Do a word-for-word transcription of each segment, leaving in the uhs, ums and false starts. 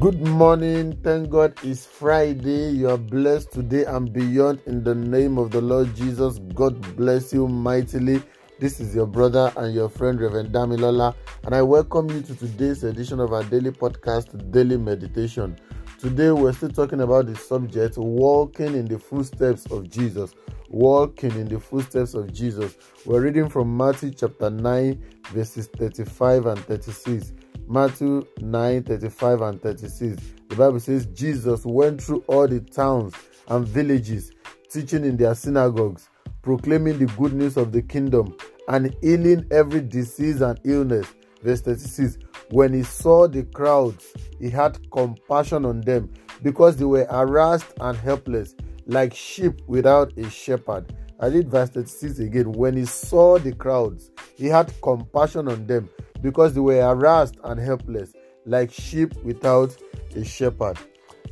Good morning. Thank God it's Friday. You are blessed today and beyond in the name of the Lord Jesus. God bless you mightily. This is your brother and your friend, Reverend Damilola, and I welcome you to today's edition of our daily podcast, Daily Meditation. Today, we're still talking about the subject, walking in the footsteps of Jesus. Walking in the footsteps of Jesus. We're reading from Matthew chapter nine, verses thirty-five and thirty-six. Matthew nine, thirty-five and thirty-six. The Bible says, Jesus went through all the towns and villages, teaching in their synagogues, proclaiming the good news of the kingdom, and healing every disease and illness. Verse thirty-six, when he saw the crowds, he had compassion on them, because they were harassed and helpless, like sheep without a shepherd. I read verse thirty-six again. When he saw the crowds, he had compassion on them, because they were harassed and helpless, like sheep without a shepherd.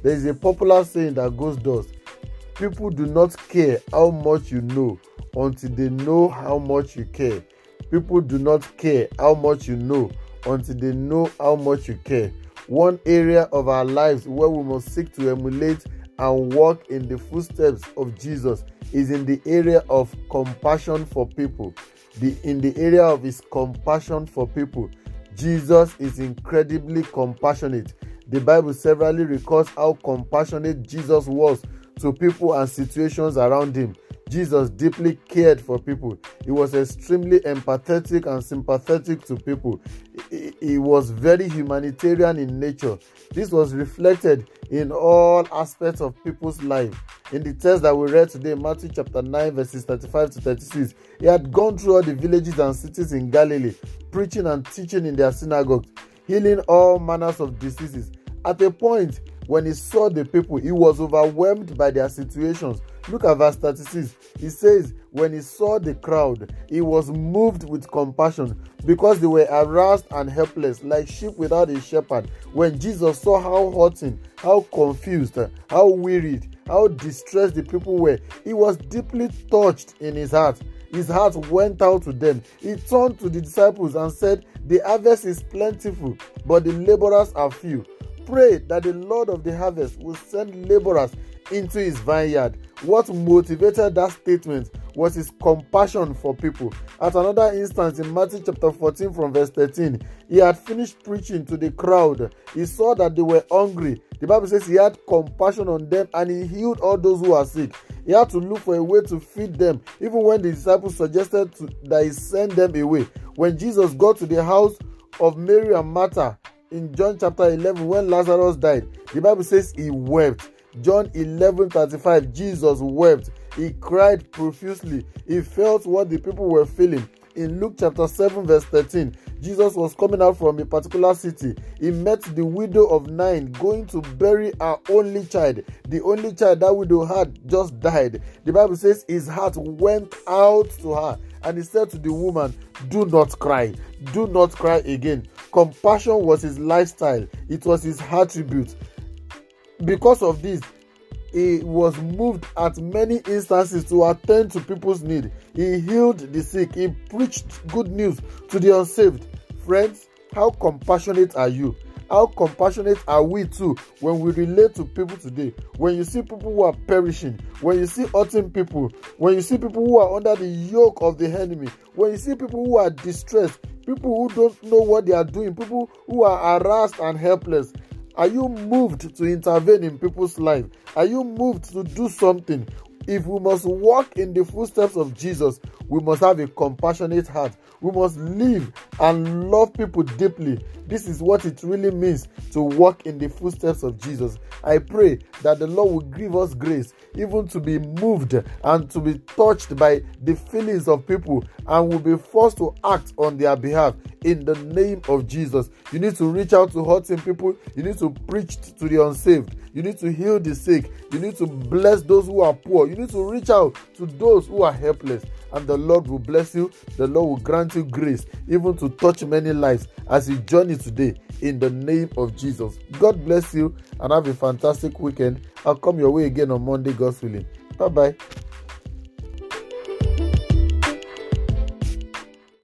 There is a popular saying that goes thus: people do not care how much you know until they know how much you care. People do not care how much you know until they know how much you care. One area of our lives where we must seek to emulate and walk in the footsteps of Jesus is in the area of compassion for people. The, in the area of his compassion for people, Jesus is incredibly compassionate. The Bible severally records how compassionate Jesus was to people and situations around him. Jesus deeply cared for people. He was extremely empathetic and sympathetic to people. He, he was very humanitarian in nature. This was reflected in all aspects of people's life. In the text that we read today, Matthew chapter nine, verses thirty-five to thirty-six, he had gone through all the villages and cities in Galilee, preaching and teaching in their synagogues, healing all manners of diseases. At a point, when he saw the people, he was overwhelmed by their situations. Look at verse thirty-six. He says, when he saw the crowd, he was moved with compassion, because they were harassed and helpless, like sheep without a shepherd. When Jesus saw how hurting, how confused, how wearied, how distressed the people were, he was deeply touched in his heart. His heart went out to them. He turned to the disciples and said, the harvest is plentiful, but the laborers are few. Pray that the Lord of the harvest will send laborers into his vineyard. What motivated that statement was his compassion for people. At another instance, in Matthew chapter fourteen from verse thirteen, he had finished preaching to the crowd. He saw that they were hungry. The Bible says he had compassion on them and he healed all those who are sick. He had to look for a way to feed them, even when the disciples suggested to, that he send them away. When Jesus got to the house of Mary and Martha in John chapter eleven, when Lazarus died, the Bible says he wept. John eleven thirty-five, Jesus wept. He cried profusely. He felt what the people were feeling. In Luke chapter seven, verse thirteen, Jesus was coming out from a particular city. He met the widow of Nain going to bury her only child. The only child that widow had just died. The Bible says his heart went out to her, and he said to the woman, do not cry. Do not cry again. Compassion was his lifestyle. It was his attribute. Because of this, he was moved at many instances to attend to people's need. He healed the sick. He preached good news to the unsaved. Friends, how compassionate are you? How compassionate are we too when we relate to people today? When you see people who are perishing, when you see hurting people, when you see people who are under the yoke of the enemy, when you see people who are distressed, people who don't know what they are doing, people who are harassed and helpless, are you moved to intervene in people's life? Are you moved to do something? If we must walk in the footsteps of Jesus, we must have a compassionate heart. We must live and love people deeply. This is what it really means to walk in the footsteps of Jesus. I pray that the Lord will give us grace, even to be moved and to be touched by the feelings of people, and will be forced to act on their behalf. In the name of Jesus, you need to reach out to hurting people. You need to preach to the unsaved. You need to heal the sick. You need to bless those who are poor. You need to reach out to those who are helpless. And the Lord will bless you. The Lord will grant you grace, even to touch many lives as you journey today. In the name of Jesus. God bless you and have a fantastic weekend. I'll come your way again on Monday, God's willing. Bye-bye.